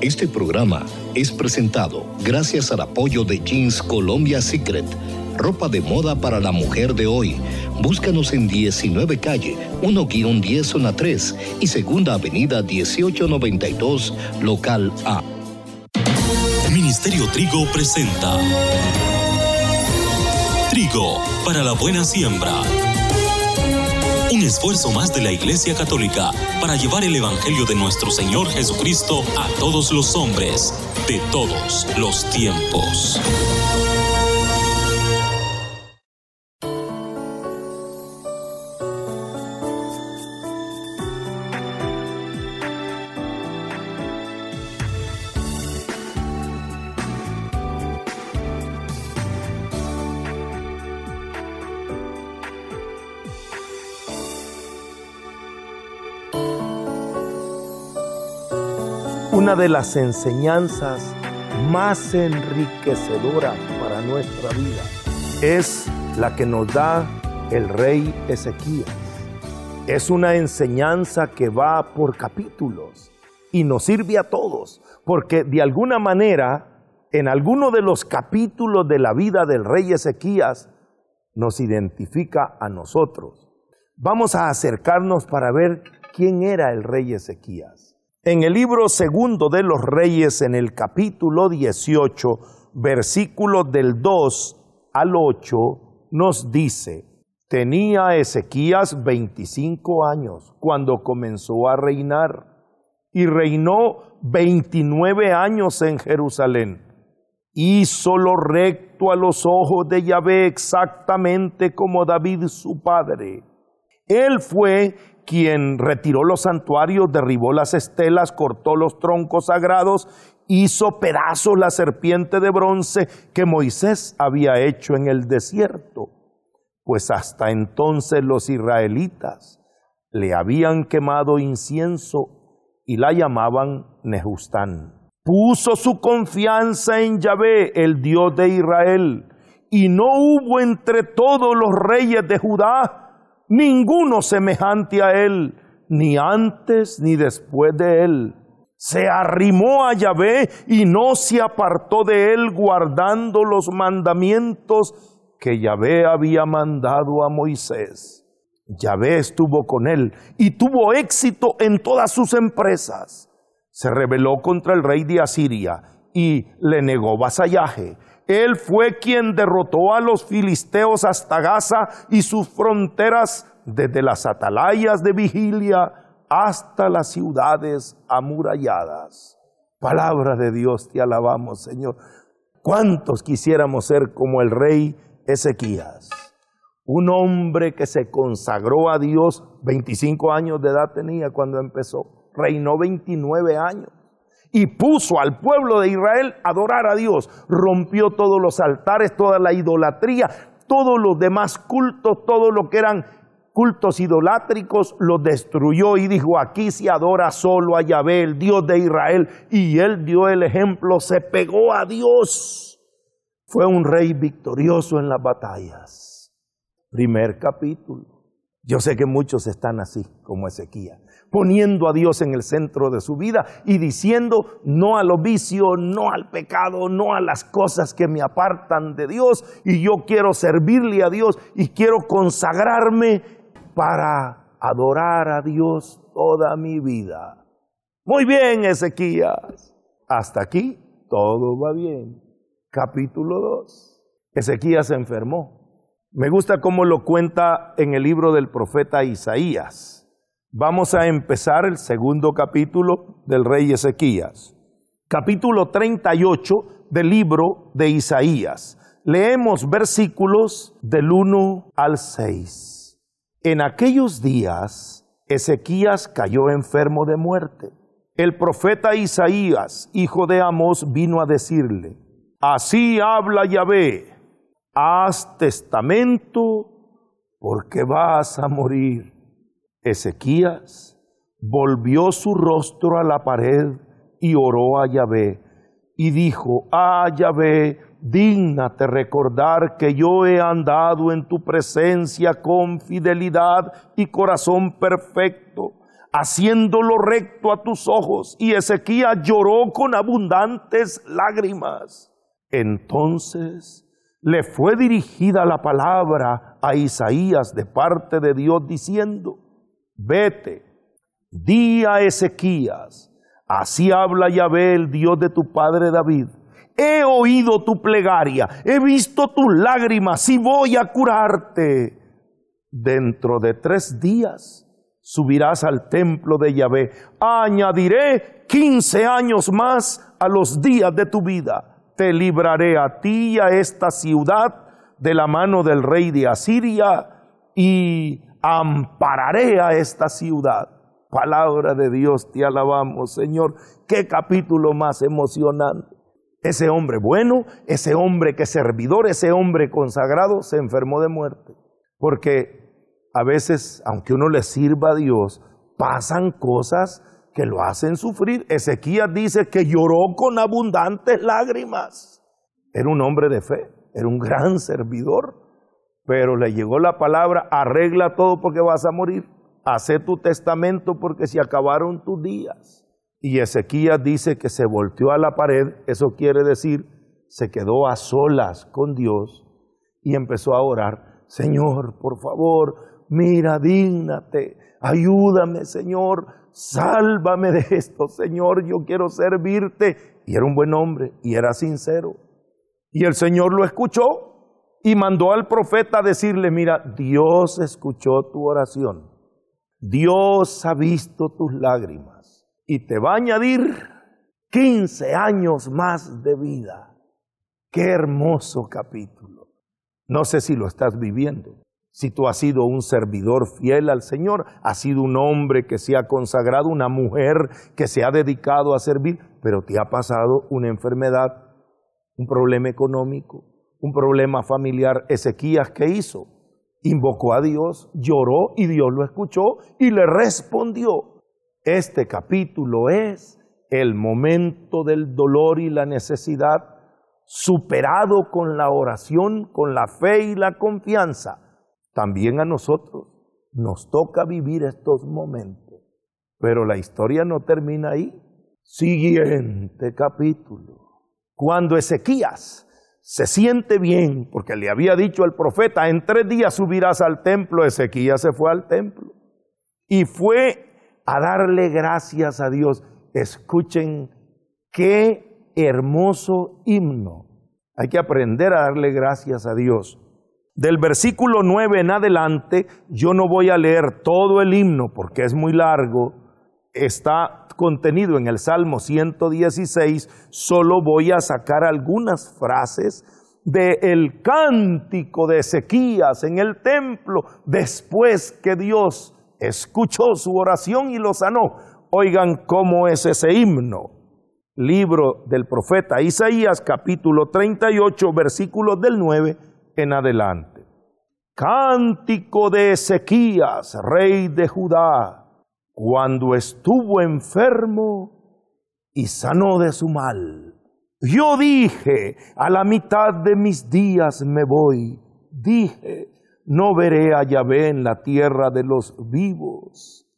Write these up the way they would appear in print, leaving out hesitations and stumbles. Este programa es presentado gracias al apoyo de Jeans Colombia Secret, ropa de moda para la mujer de hoy. Búscanos en 19 calle 1-10 zona 3 y segunda avenida 1892 local A. Ministerio Trigo presenta Trigo para la buena siembra. Un esfuerzo más de la Iglesia Católica para llevar el Evangelio de nuestro Señor Jesucristo a todos los hombres, de todos los tiempos. Una de las enseñanzas más enriquecedoras para nuestra vida es la que nos da el rey Ezequías. Es una enseñanza que va por capítulos y nos sirve a todos, porque de alguna manera, en alguno de los capítulos de la vida del rey Ezequías, nos identifica a nosotros. Vamos a acercarnos para ver quién era el rey Ezequías. En el libro segundo de los Reyes, en el capítulo 18, versículos del 2 al 8, nos dice: tenía Ezequías 25 años cuando comenzó a reinar, y reinó 29 años en Jerusalén. Hizo lo recto a los ojos de Yahvé, exactamente como David su padre. Él fue quien retiró los santuarios, derribó las estelas, cortó los troncos sagrados, hizo pedazos la serpiente de bronce que Moisés había hecho en el desierto. Pues hasta entonces los israelitas le habían quemado incienso y la llamaban Nehustán. Puso su confianza en Yahvé, el Dios de Israel, y no hubo entre todos los reyes de Judá ninguno semejante a él, ni antes ni después de él. Se arrimó a Yahvé y no se apartó de él, guardando los mandamientos que Yahvé había mandado a Moisés. Yahvé estuvo con él y tuvo éxito en todas sus empresas. Se rebeló contra el rey de Asiria y le negó vasallaje. Él fue quien derrotó a los filisteos hasta Gaza y sus fronteras, desde las atalayas de vigilia hasta las ciudades amuralladas. Palabra de Dios, te alabamos, Señor. ¿Cuántos quisiéramos ser como el rey Ezequías? Un hombre que se consagró a Dios. 25 años de edad tenía cuando empezó, reinó 29 años. Y puso al pueblo de Israel a adorar a Dios. Rompió todos los altares, toda la idolatría, todos los demás cultos, todo lo que eran cultos idolátricos, los destruyó y dijo: aquí se adora solo a Yahvé, el Dios de Israel. Y él dio el ejemplo, se pegó a Dios. Fue un rey victorioso en las batallas. Primer capítulo. Yo sé que muchos están así, como Ezequías, poniendo a Dios en el centro de su vida y diciendo no a los vicios, no al pecado, no a las cosas que me apartan de Dios, y yo quiero servirle a Dios y quiero consagrarme para adorar a Dios toda mi vida. Muy bien, Ezequías, hasta aquí todo va bien. Capítulo 2. Ezequías se enfermó. Me gusta cómo lo cuenta en el libro del profeta Isaías. Vamos a empezar el segundo capítulo del rey Ezequías. Capítulo 38 del libro de Isaías. Leemos versículos del 1 al 6. En aquellos días, Ezequías cayó enfermo de muerte. El profeta Isaías, hijo de Amós, vino a decirle: así habla Yahvé, haz testamento porque vas a morir. Ezequías volvió su rostro a la pared y oró a Yahvé y dijo: ah, Yahvé, dígnate recordar que yo he andado en tu presencia con fidelidad y corazón perfecto, haciendo lo recto a tus ojos. Y Ezequías lloró con abundantes lágrimas. Entonces le fue dirigida la palabra a Isaías de parte de Dios diciendo, vete, di a Ezequías, así habla Yahvé, el Dios de tu padre David. He oído tu plegaria, he visto tus lágrimas y voy a curarte. Dentro de 3 días subirás al templo de Yahvé. Añadiré 15 años más a los días de tu vida. Te libraré a ti y a esta ciudad de la mano del rey de Asiria y ampararé a esta ciudad. Palabra de Dios, te alabamos, Señor. Qué capítulo más emocionante. Ese hombre bueno, ese hombre que es servidor, ese hombre consagrado se enfermó de muerte. Porque a veces, aunque uno le sirva a Dios, pasan cosas que lo hacen sufrir. Ezequías dice que lloró con abundantes lágrimas. Era un hombre de fe, era un gran servidor, pero le llegó la palabra, arregla todo porque vas a morir, hacé tu testamento porque se acabaron tus días. Y Ezequías dice que se volteó a la pared, eso quiere decir, se quedó a solas con Dios y empezó a orar, Señor, por favor, mira, dígnate, ayúdame, Señor, sálvame de esto, Señor, yo quiero servirte. Y era un buen hombre y era sincero. Y el Señor lo escuchó y mandó al profeta a decirle, mira, Dios escuchó tu oración. Dios ha visto tus lágrimas y te va a añadir 15 años más de vida. ¡Qué hermoso capítulo! No sé si lo estás viviendo. Si tú has sido un servidor fiel al Señor, has sido un hombre que se ha consagrado, una mujer que se ha dedicado a servir, pero te ha pasado una enfermedad, un problema económico, un problema familiar. Ezequías, ¿qué hizo? Invocó a Dios, lloró y Dios lo escuchó y le respondió. Este capítulo es el momento del dolor y la necesidad, superado con la oración, con la fe y la confianza. También a nosotros nos toca vivir estos momentos. Pero la historia no termina ahí. Siguiente capítulo. Cuando Ezequías se siente bien, porque le había dicho al profeta, en 3 días subirás al templo, Ezequías se fue al templo. Y fue a darle gracias a Dios. Escuchen qué hermoso himno. Hay que aprender a darle gracias a Dios. Del versículo 9 en adelante, yo no voy a leer todo el himno porque es muy largo, está contenido en el Salmo 116, solo voy a sacar algunas frases del cántico de Ezequías en el templo, después que Dios escuchó su oración y lo sanó. Oigan cómo es ese himno. Libro del profeta Isaías, capítulo 38, versículos del 9. En adelante. Cántico de Ezequías, rey de Judá, cuando estuvo enfermo y sanó de su mal. Yo dije, a la mitad de mis días me voy. Dije, no veré a Yahvé en la tierra de los vivos.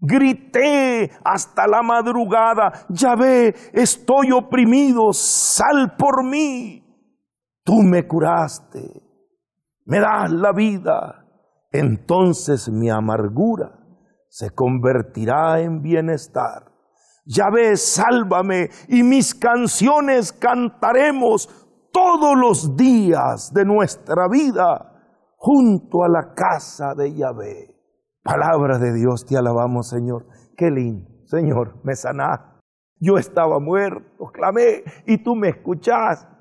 Grité hasta la madrugada, Yahvé, estoy oprimido, sal por mí. Tú me curaste, me das la vida, entonces mi amargura se convertirá en bienestar. Yahvé, sálvame y mis canciones cantaremos todos los días de nuestra vida junto a la casa de Yahvé. Palabra de Dios, te alabamos, Señor. Qué lindo, Señor, me sanaste. Yo estaba muerto, clamé y tú me escuchaste.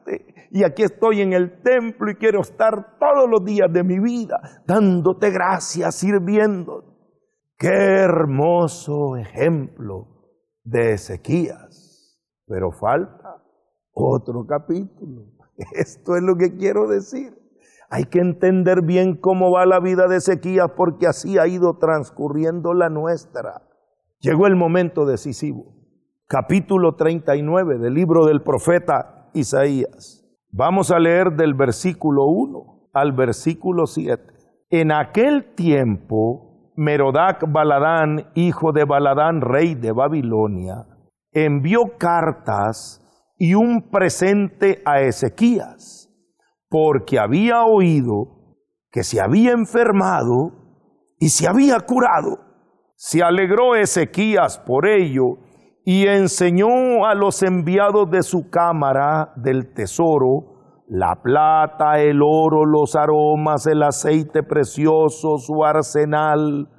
Y aquí estoy en el templo y quiero estar todos los días de mi vida dándote gracias, sirviéndote. Qué hermoso ejemplo de Ezequías. Pero falta otro capítulo. Esto es lo que quiero decir. Hay que entender bien cómo va la vida de Ezequías porque así ha ido transcurriendo la nuestra. Llegó el momento decisivo. Capítulo 39 del libro del profeta Isaías. Vamos a leer del versículo 1 al versículo 7. En aquel tiempo Merodac Baladán, hijo de Baladán, rey de Babilonia, envió cartas y un presente a Ezequías, porque había oído que se había enfermado y se había curado. Se alegró Ezequías por ello y enseñó a los enviados de su cámara del tesoro la plata, el oro, los aromas, el aceite precioso, su arsenal,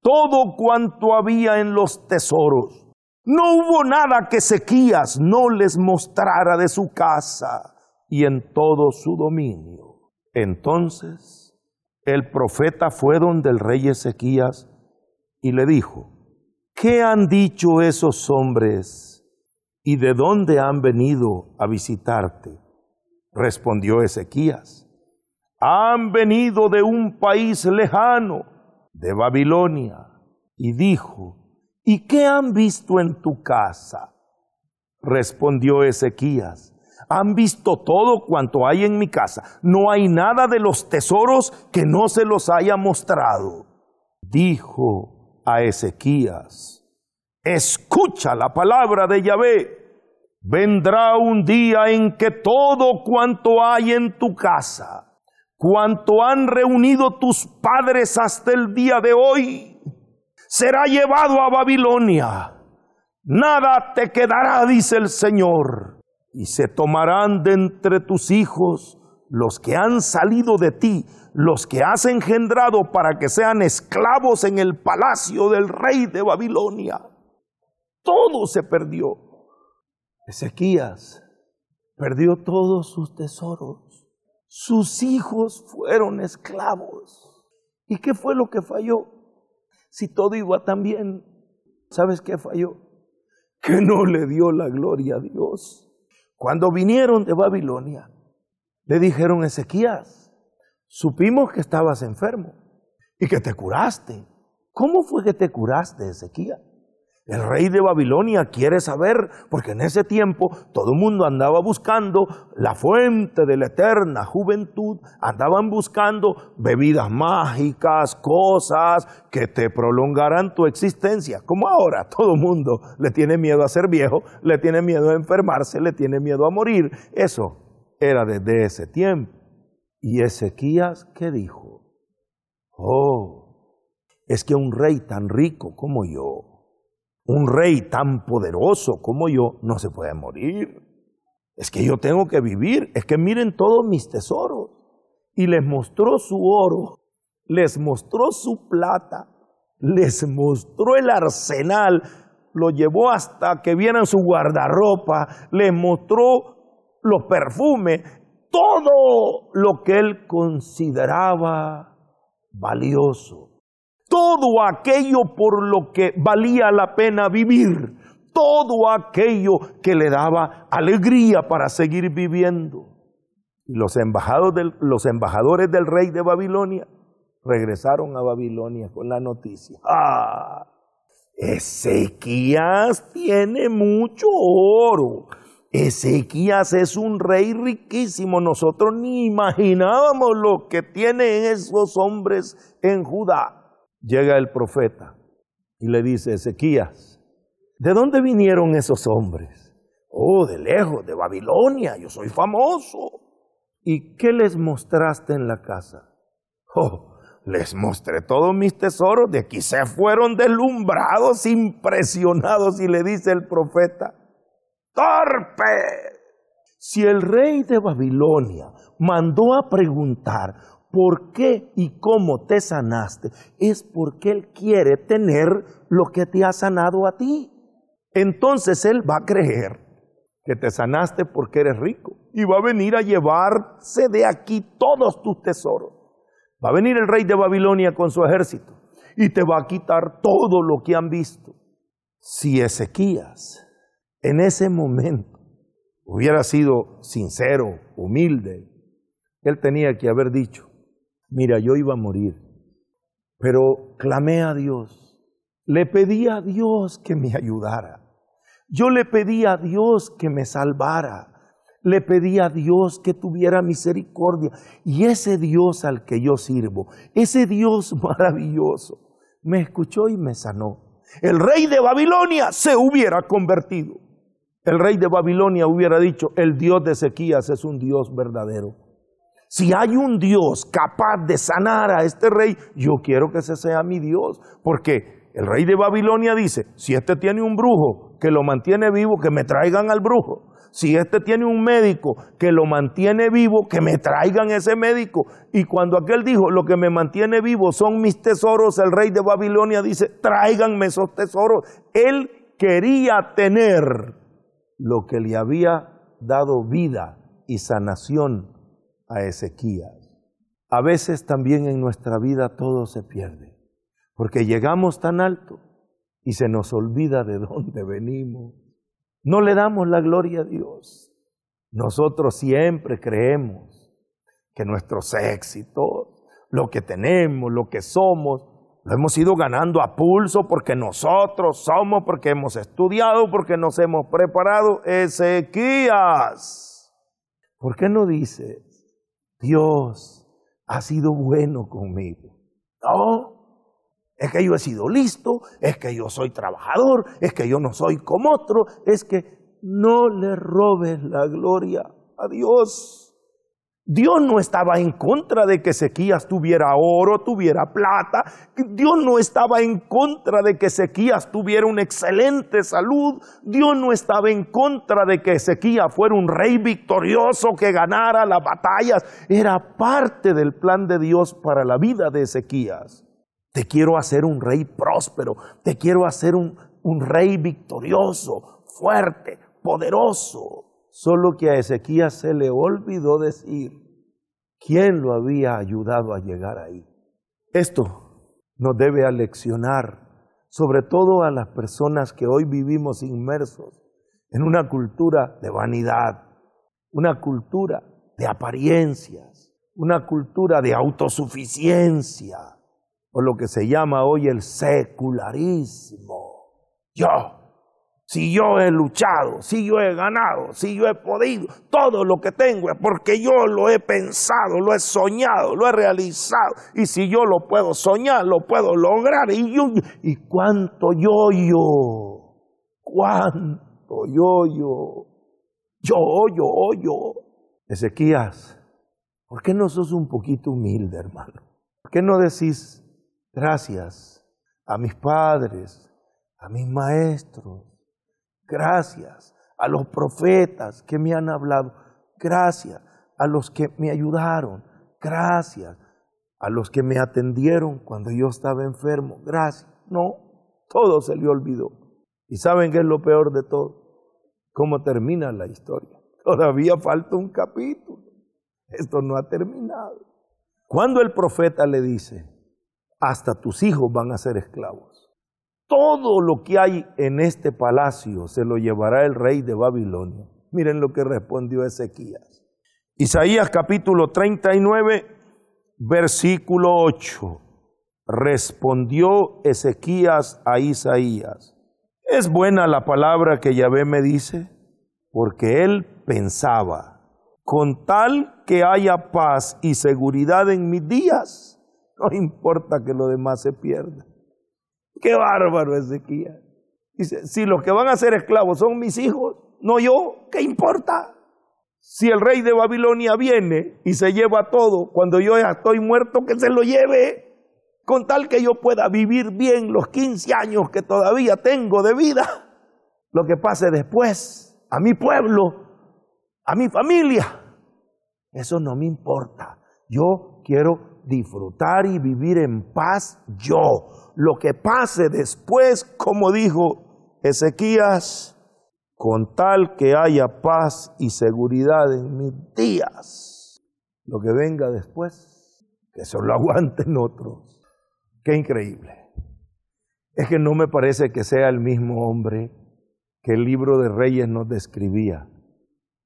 todo cuanto había en los tesoros. No hubo nada que Ezequías no les mostrara de su casa y en todo su dominio. Entonces el profeta fue donde el rey Ezequías y le dijo: ¿qué han dicho esos hombres y de dónde han venido a visitarte? Respondió Ezequías: han venido de un país lejano, de Babilonia. Y dijo: ¿y qué han visto en tu casa? Respondió Ezequías: han visto todo cuanto hay en mi casa, no hay nada de los tesoros que no se los haya mostrado. Dijo a Ezequías: escucha la palabra de Yahvé. Vendrá un día en que todo cuanto hay en tu casa, cuanto han reunido tus padres hasta el día de hoy, será llevado a Babilonia. Nada te quedará, dice el Señor, y se tomarán de entre tus hijos los que han salido de ti, los que has engendrado, para que sean esclavos en el palacio del rey de Babilonia. Todo se perdió. Ezequías perdió todos sus tesoros, sus hijos fueron esclavos. ¿Y qué fue lo que falló? Si todo iba tan bien, ¿sabes qué falló? Que no le dio la gloria a Dios. Cuando vinieron de Babilonia, le dijeron: Ezequías, supimos que estabas enfermo y que te curaste. ¿Cómo fue que te curaste, Ezequías? El rey de Babilonia quiere saber, porque en ese tiempo todo el mundo andaba buscando la fuente de la eterna juventud, andaban buscando bebidas mágicas, cosas que te prolongarán tu existencia. Como ahora todo el mundo le tiene miedo a ser viejo, le tiene miedo a enfermarse, le tiene miedo a morir. Eso era desde ese tiempo. Y Ezequías, ¿qué dijo? Oh, es que un rey tan rico como yo, un rey tan poderoso como yo, no se puede morir. Es que yo tengo que vivir. Es que miren todos mis tesoros. Y les mostró su oro, les mostró su plata, les mostró el arsenal, lo llevó hasta que vieran su guardarropa, les mostró los perfumes, todo lo que él consideraba valioso. Todo aquello por lo que valía la pena vivir, todo aquello que le daba alegría para seguir viviendo. Los embajadores del rey de Babilonia regresaron a Babilonia con la noticia: ¡ah! Ezequías tiene mucho oro. Ezequías es un rey riquísimo. Nosotros ni imaginábamos lo que tienen esos hombres en Judá. Llega el profeta y le dice: Ezequías, ¿de dónde vinieron esos hombres? Oh, de lejos, de Babilonia, yo soy famoso. ¿Y qué les mostraste en la casa? Oh, les mostré todos mis tesoros, de aquí se fueron deslumbrados, impresionados. Y le dice el profeta: ¡torpe! Si el rey de Babilonia mandó a preguntar ¿por qué y cómo te sanaste?, es porque él quiere tener lo que te ha sanado a ti. Entonces él va a creer que te sanaste porque eres rico y va a venir a llevarse de aquí todos tus tesoros. Va a venir el rey de Babilonia con su ejército y te va a quitar todo lo que han visto. Si Ezequías en ese momento hubiera sido sincero, humilde, él tenía que haber dicho: mira, yo iba a morir, pero clamé a Dios, le pedí a Dios que me ayudara, yo le pedí a Dios que me salvara, le pedí a Dios que tuviera misericordia, y ese Dios al que yo sirvo, ese Dios maravilloso, me escuchó y me sanó. El rey de Babilonia se hubiera convertido. El rey de Babilonia hubiera dicho, el Dios de Ezequías es un Dios verdadero. Si hay un Dios capaz de sanar a este rey, yo quiero que ese sea mi Dios. Porque el rey de Babilonia dice, si este tiene un brujo que lo mantiene vivo, que me traigan al brujo. Si este tiene un médico que lo mantiene vivo, que me traigan ese médico. Y cuando aquel dijo, lo que me mantiene vivo son mis tesoros, el rey de Babilonia dice, tráiganme esos tesoros. Él quería tener lo que le había dado vida y sanación a Ezequías. A veces también en nuestra vida todo se pierde, porque llegamos tan alto y se nos olvida de dónde venimos. No le damos la gloria a Dios. Nosotros siempre creemos que nuestros éxitos, lo que tenemos, lo que somos, lo hemos ido ganando a pulso porque nosotros somos, porque hemos estudiado, porque nos hemos preparado. Ezequías, ¿por qué no dices, Dios ha sido bueno conmigo? No, es que yo he sido listo, es que yo soy trabajador, es que yo no soy como otro, es que no le robes la gloria a Dios. Dios no estaba en contra de que Ezequías tuviera oro, tuviera plata. Dios no estaba en contra de que Ezequías tuviera una excelente salud. Dios no estaba en contra de que Ezequías fuera un rey victorioso que ganara las batallas. Era parte del plan de Dios para la vida de Ezequías. Te quiero hacer un rey próspero, te quiero hacer un rey victorioso, fuerte, poderoso. Solo que a Ezequías se le olvidó decir quién lo había ayudado a llegar ahí. Esto nos debe aleccionar, sobre todo a las personas que hoy vivimos inmersos en una cultura de vanidad, una cultura de apariencias, una cultura de autosuficiencia, o lo que se llama hoy el secularismo. Yo. Si yo he luchado, si yo he ganado, si yo he podido, todo lo que tengo es porque yo lo he pensado, lo he soñado, lo he realizado. Y si yo lo puedo soñar, lo puedo lograr. Y cuánto yo, cuánto yo. Ezequías, ¿por qué no sos un poquito humilde, hermano? ¿Por qué no decís gracias a mis padres, a mis maestros? Gracias a los profetas que me han hablado. Gracias a los que me ayudaron. Gracias a los que me atendieron cuando yo estaba enfermo. Gracias. No, todo se le olvidó. ¿Y saben qué es lo peor de todo? ¿Cómo termina la historia? Todavía falta un capítulo. Esto no ha terminado. Cuando el profeta le dice, hasta tus hijos van a ser esclavos. Todo lo que hay en este palacio se lo llevará el rey de Babilonia. Miren lo que respondió Ezequías. Isaías capítulo 39, versículo 8. Respondió Ezequías a Isaías. ¿Es buena la palabra que Yahvé me dice? Porque él pensaba, con tal que haya paz y seguridad en mis días, no importa que lo demás se pierda. ¡Qué bárbaro, Ezequías! Dice, si los que van a ser esclavos son mis hijos, no yo, ¿qué importa? Si el rey de Babilonia viene y se lleva todo, cuando yo ya estoy muerto, que se lo lleve, con tal que yo pueda vivir bien los 15 años que todavía tengo de vida. Lo que pase después, a mi pueblo, a mi familia, eso no me importa. Yo quiero disfrutar y vivir en paz yo. Lo que pase después, como dijo Ezequías, con tal que haya paz y seguridad en mis días, lo que venga después, que se lo aguanten otros. ¡Qué increíble! Es que no me parece que sea el mismo hombre que el libro de Reyes nos describía.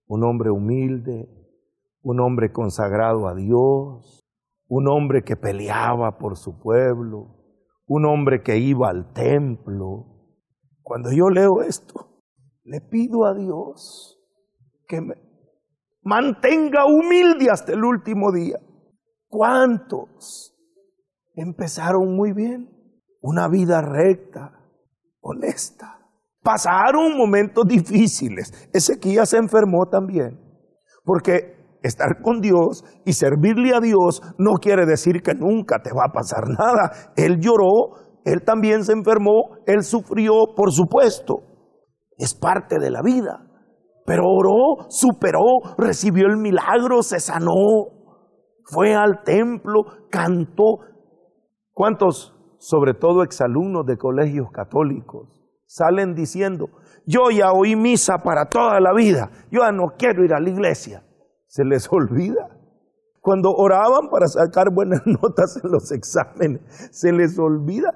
Un hombre humilde, un hombre consagrado a Dios, un hombre que peleaba por su pueblo, un hombre que iba al templo. Cuando yo leo esto, le pido a Dios que me mantenga humilde hasta el último día. ¿Cuántos empezaron muy bien? una vida recta, honesta. Pasaron momentos difíciles. Ezequías se enfermó también, porque estar con Dios y servirle a Dios no quiere decir que nunca te va a pasar nada. Él lloró, él también se enfermó, él sufrió, por supuesto. Es parte de la vida. Pero oró, superó, recibió el milagro, se sanó, fue al templo, cantó. ¿Cuántos, sobre todo exalumnos de colegios católicos, salen diciendo: yo ya oí misa para toda la vida, yo ya no quiero ir a la iglesia? Se les olvida. Cuando oraban para sacar buenas notas en los exámenes, se les olvida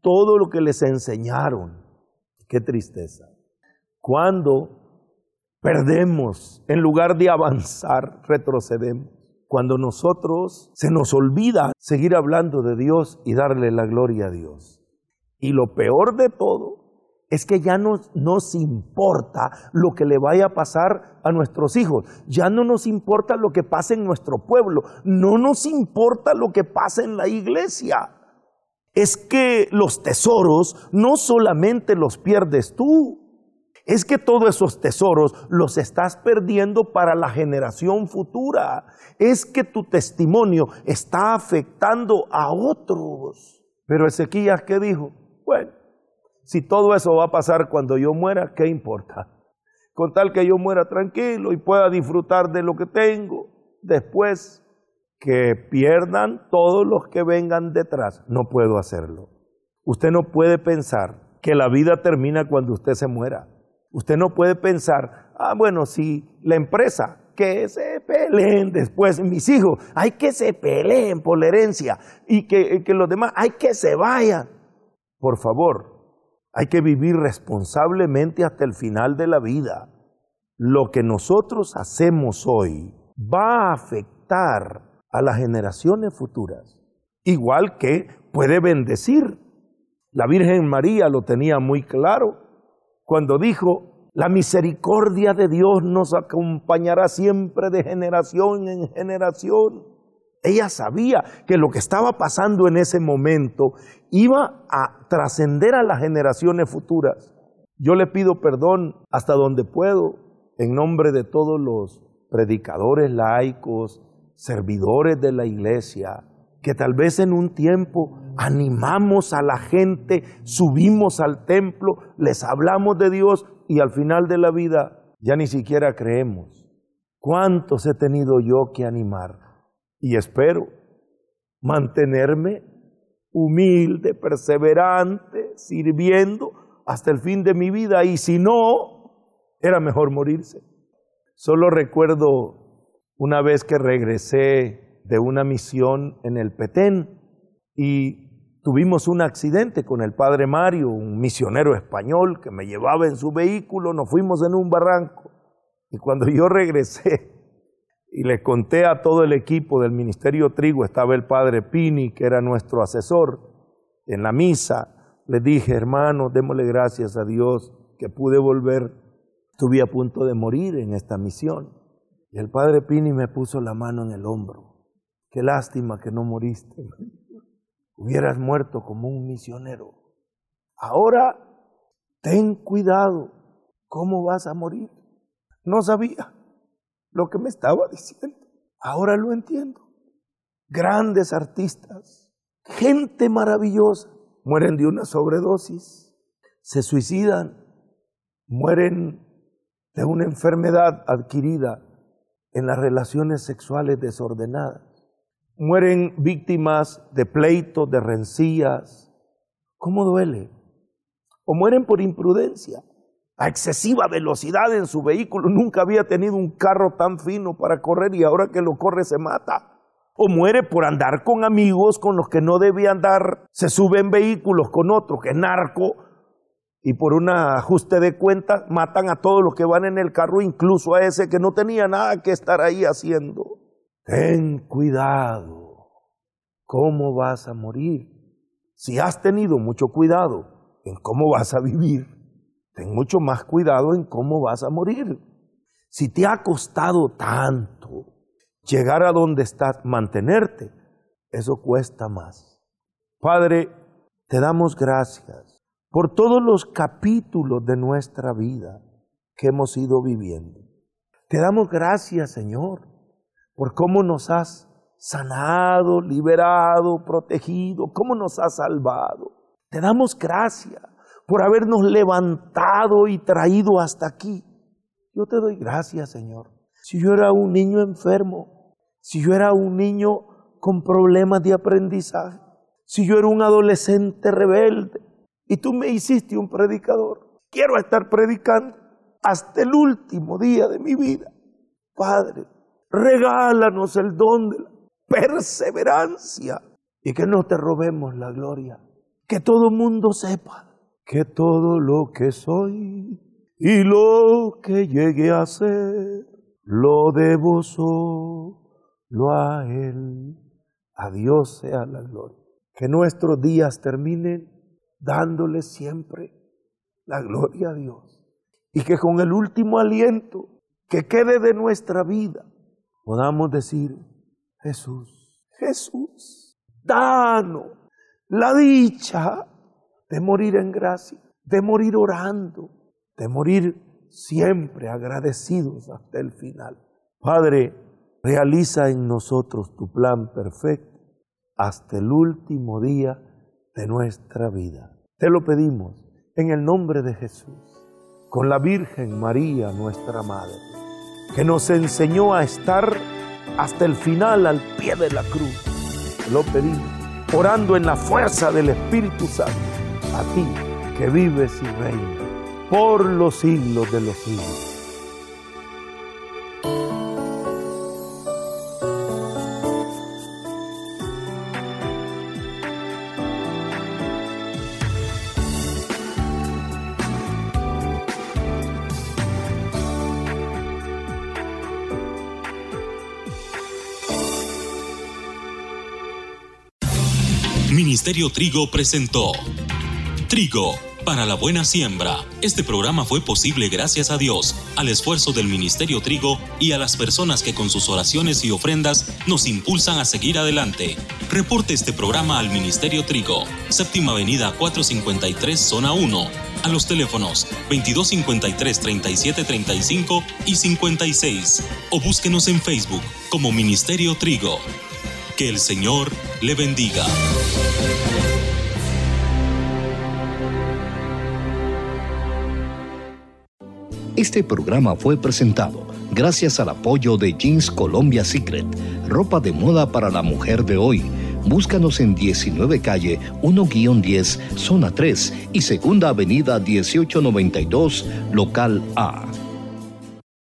todo lo que les enseñaron. Qué tristeza. Cuando perdemos, en lugar de avanzar, retrocedemos. Cuando nosotros se nos olvida seguir hablando de Dios y darle la gloria a Dios. Y lo peor de todo es que ya no nos importa lo que le vaya a pasar a nuestros hijos. Ya no nos importa lo que pase en nuestro pueblo. No nos importa lo que pase en la iglesia. Es que los tesoros no solamente los pierdes tú. Es que todos esos tesoros los estás perdiendo para la generación futura. Es que tu testimonio está afectando a otros. Pero Ezequías, ¿qué dijo? Bueno, si todo eso va a pasar cuando yo muera, ¿qué importa? Con tal que yo muera tranquilo y pueda disfrutar de lo que tengo. Después, que pierdan todos los que vengan detrás. No puedo hacerlo. Usted no puede pensar que la vida termina cuando usted se muera. Usted no puede pensar: ah, bueno, si la empresa, que se peleen después mis hijos, hay que se peleen por la herencia, y que los demás, hay que se vayan. Por favor, hay que vivir responsablemente hasta el final de la vida. Lo que nosotros hacemos hoy va a afectar a las generaciones futuras, igual que puede bendecir. La Virgen María lo tenía muy claro cuando dijo: la misericordia de Dios nos acompañará siempre de generación en generación. Ella sabía que lo que estaba pasando en ese momento iba a trascender a las generaciones futuras. Yo le pido perdón hasta donde puedo, en nombre de todos los predicadores laicos, servidores de la iglesia, que tal vez en un tiempo animamos a la gente, subimos al templo, les hablamos de Dios y al final de la vida ya ni siquiera creemos. ¿Cuántos he tenido yo que animar? Y espero mantenerme humilde, perseverante, sirviendo hasta el fin de mi vida, y si no, era mejor morirse. Solo recuerdo una vez que regresé de una misión en el Petén y tuvimos un accidente con el padre Mario, un misionero español que me llevaba en su vehículo. Nos fuimos en un barranco, y cuando yo regresé y le conté a todo el equipo del Ministerio Trigo, estaba el padre Pini, que era nuestro asesor en la misa, les dije: hermanos, démosle gracias a Dios que pude volver, estuve a punto de morir en esta misión. Y el padre Pini me puso la mano en el hombro: qué lástima que no moriste, hubieras muerto como un misionero. Ahora, ten cuidado, ¿cómo vas a morir? No sabía lo que me estaba diciendo. Ahora lo entiendo. Grandes artistas, gente maravillosa, mueren de una sobredosis, se suicidan, mueren de una enfermedad adquirida en las relaciones sexuales desordenadas. Mueren víctimas de pleitos, de rencillas. ¿Cómo duele? O mueren por imprudencia, a excesiva velocidad en su vehículo. Nunca había tenido un carro tan fino para correr, y ahora que lo corre se mata. O muere por andar con amigos con los que no debía andar. Se sube en vehículos con otro que es narco, y por un ajuste de cuentas matan a todos los que van en el carro, incluso a ese que no tenía nada que estar ahí haciendo. Ten cuidado, ¿cómo vas a morir? Si has tenido mucho cuidado en cómo vas a vivir, ten mucho más cuidado en cómo vas a morir. Si te ha costado tanto llegar a donde estás, mantenerte, eso cuesta más. Padre, Te damos gracias por todos los capítulos de nuestra vida que hemos ido viviendo. Te damos gracias, Señor, por cómo nos has sanado, liberado, protegido, cómo nos has salvado. Te damos gracias por habernos levantado y traído hasta aquí. Yo te doy gracias, Señor. Si yo era un niño enfermo, si yo era un niño con problemas de aprendizaje, si yo era un adolescente rebelde y tú me hiciste un predicador, quiero estar predicando hasta el último día de mi vida. Padre, regálanos el don de la perseverancia y que no te robemos la gloria. Que todo mundo sepa que todo lo que soy y lo que llegué a ser, lo debo solo a Él. A Dios sea la gloria. Que nuestros días terminen dándole siempre la gloria a Dios. Y que con el último aliento que quede de nuestra vida, podamos decir: Jesús, Jesús, danos la dicha de morir en gracia, de morir orando, de morir siempre agradecidos hasta el final. Padre, realiza en nosotros tu plan perfecto hasta el último día de nuestra vida. Te lo pedimos en el nombre de Jesús, con la Virgen María, nuestra Madre, que nos enseñó a estar hasta el final al pie de la cruz. Lo pedimos orando en la fuerza del Espíritu Santo, a ti que vives y reinas por los siglos de los siglos. Ministerio Trigo presentó Trigo para la buena siembra. Este programa fue posible gracias a Dios, al esfuerzo del Ministerio Trigo y a las personas que con sus oraciones y ofrendas nos impulsan a seguir adelante. Reporte este programa al Ministerio Trigo, Séptima Avenida 453, Zona 1, a los teléfonos 2253-3735 y 56, o búsquenos en Facebook como Ministerio Trigo. Que el Señor le bendiga. Este programa fue presentado gracias al apoyo de Jeans Colombia Secret, ropa de moda para la mujer de hoy. Búscanos en 19 calle 1-10, zona 3 y 2ª avenida 1892, local A.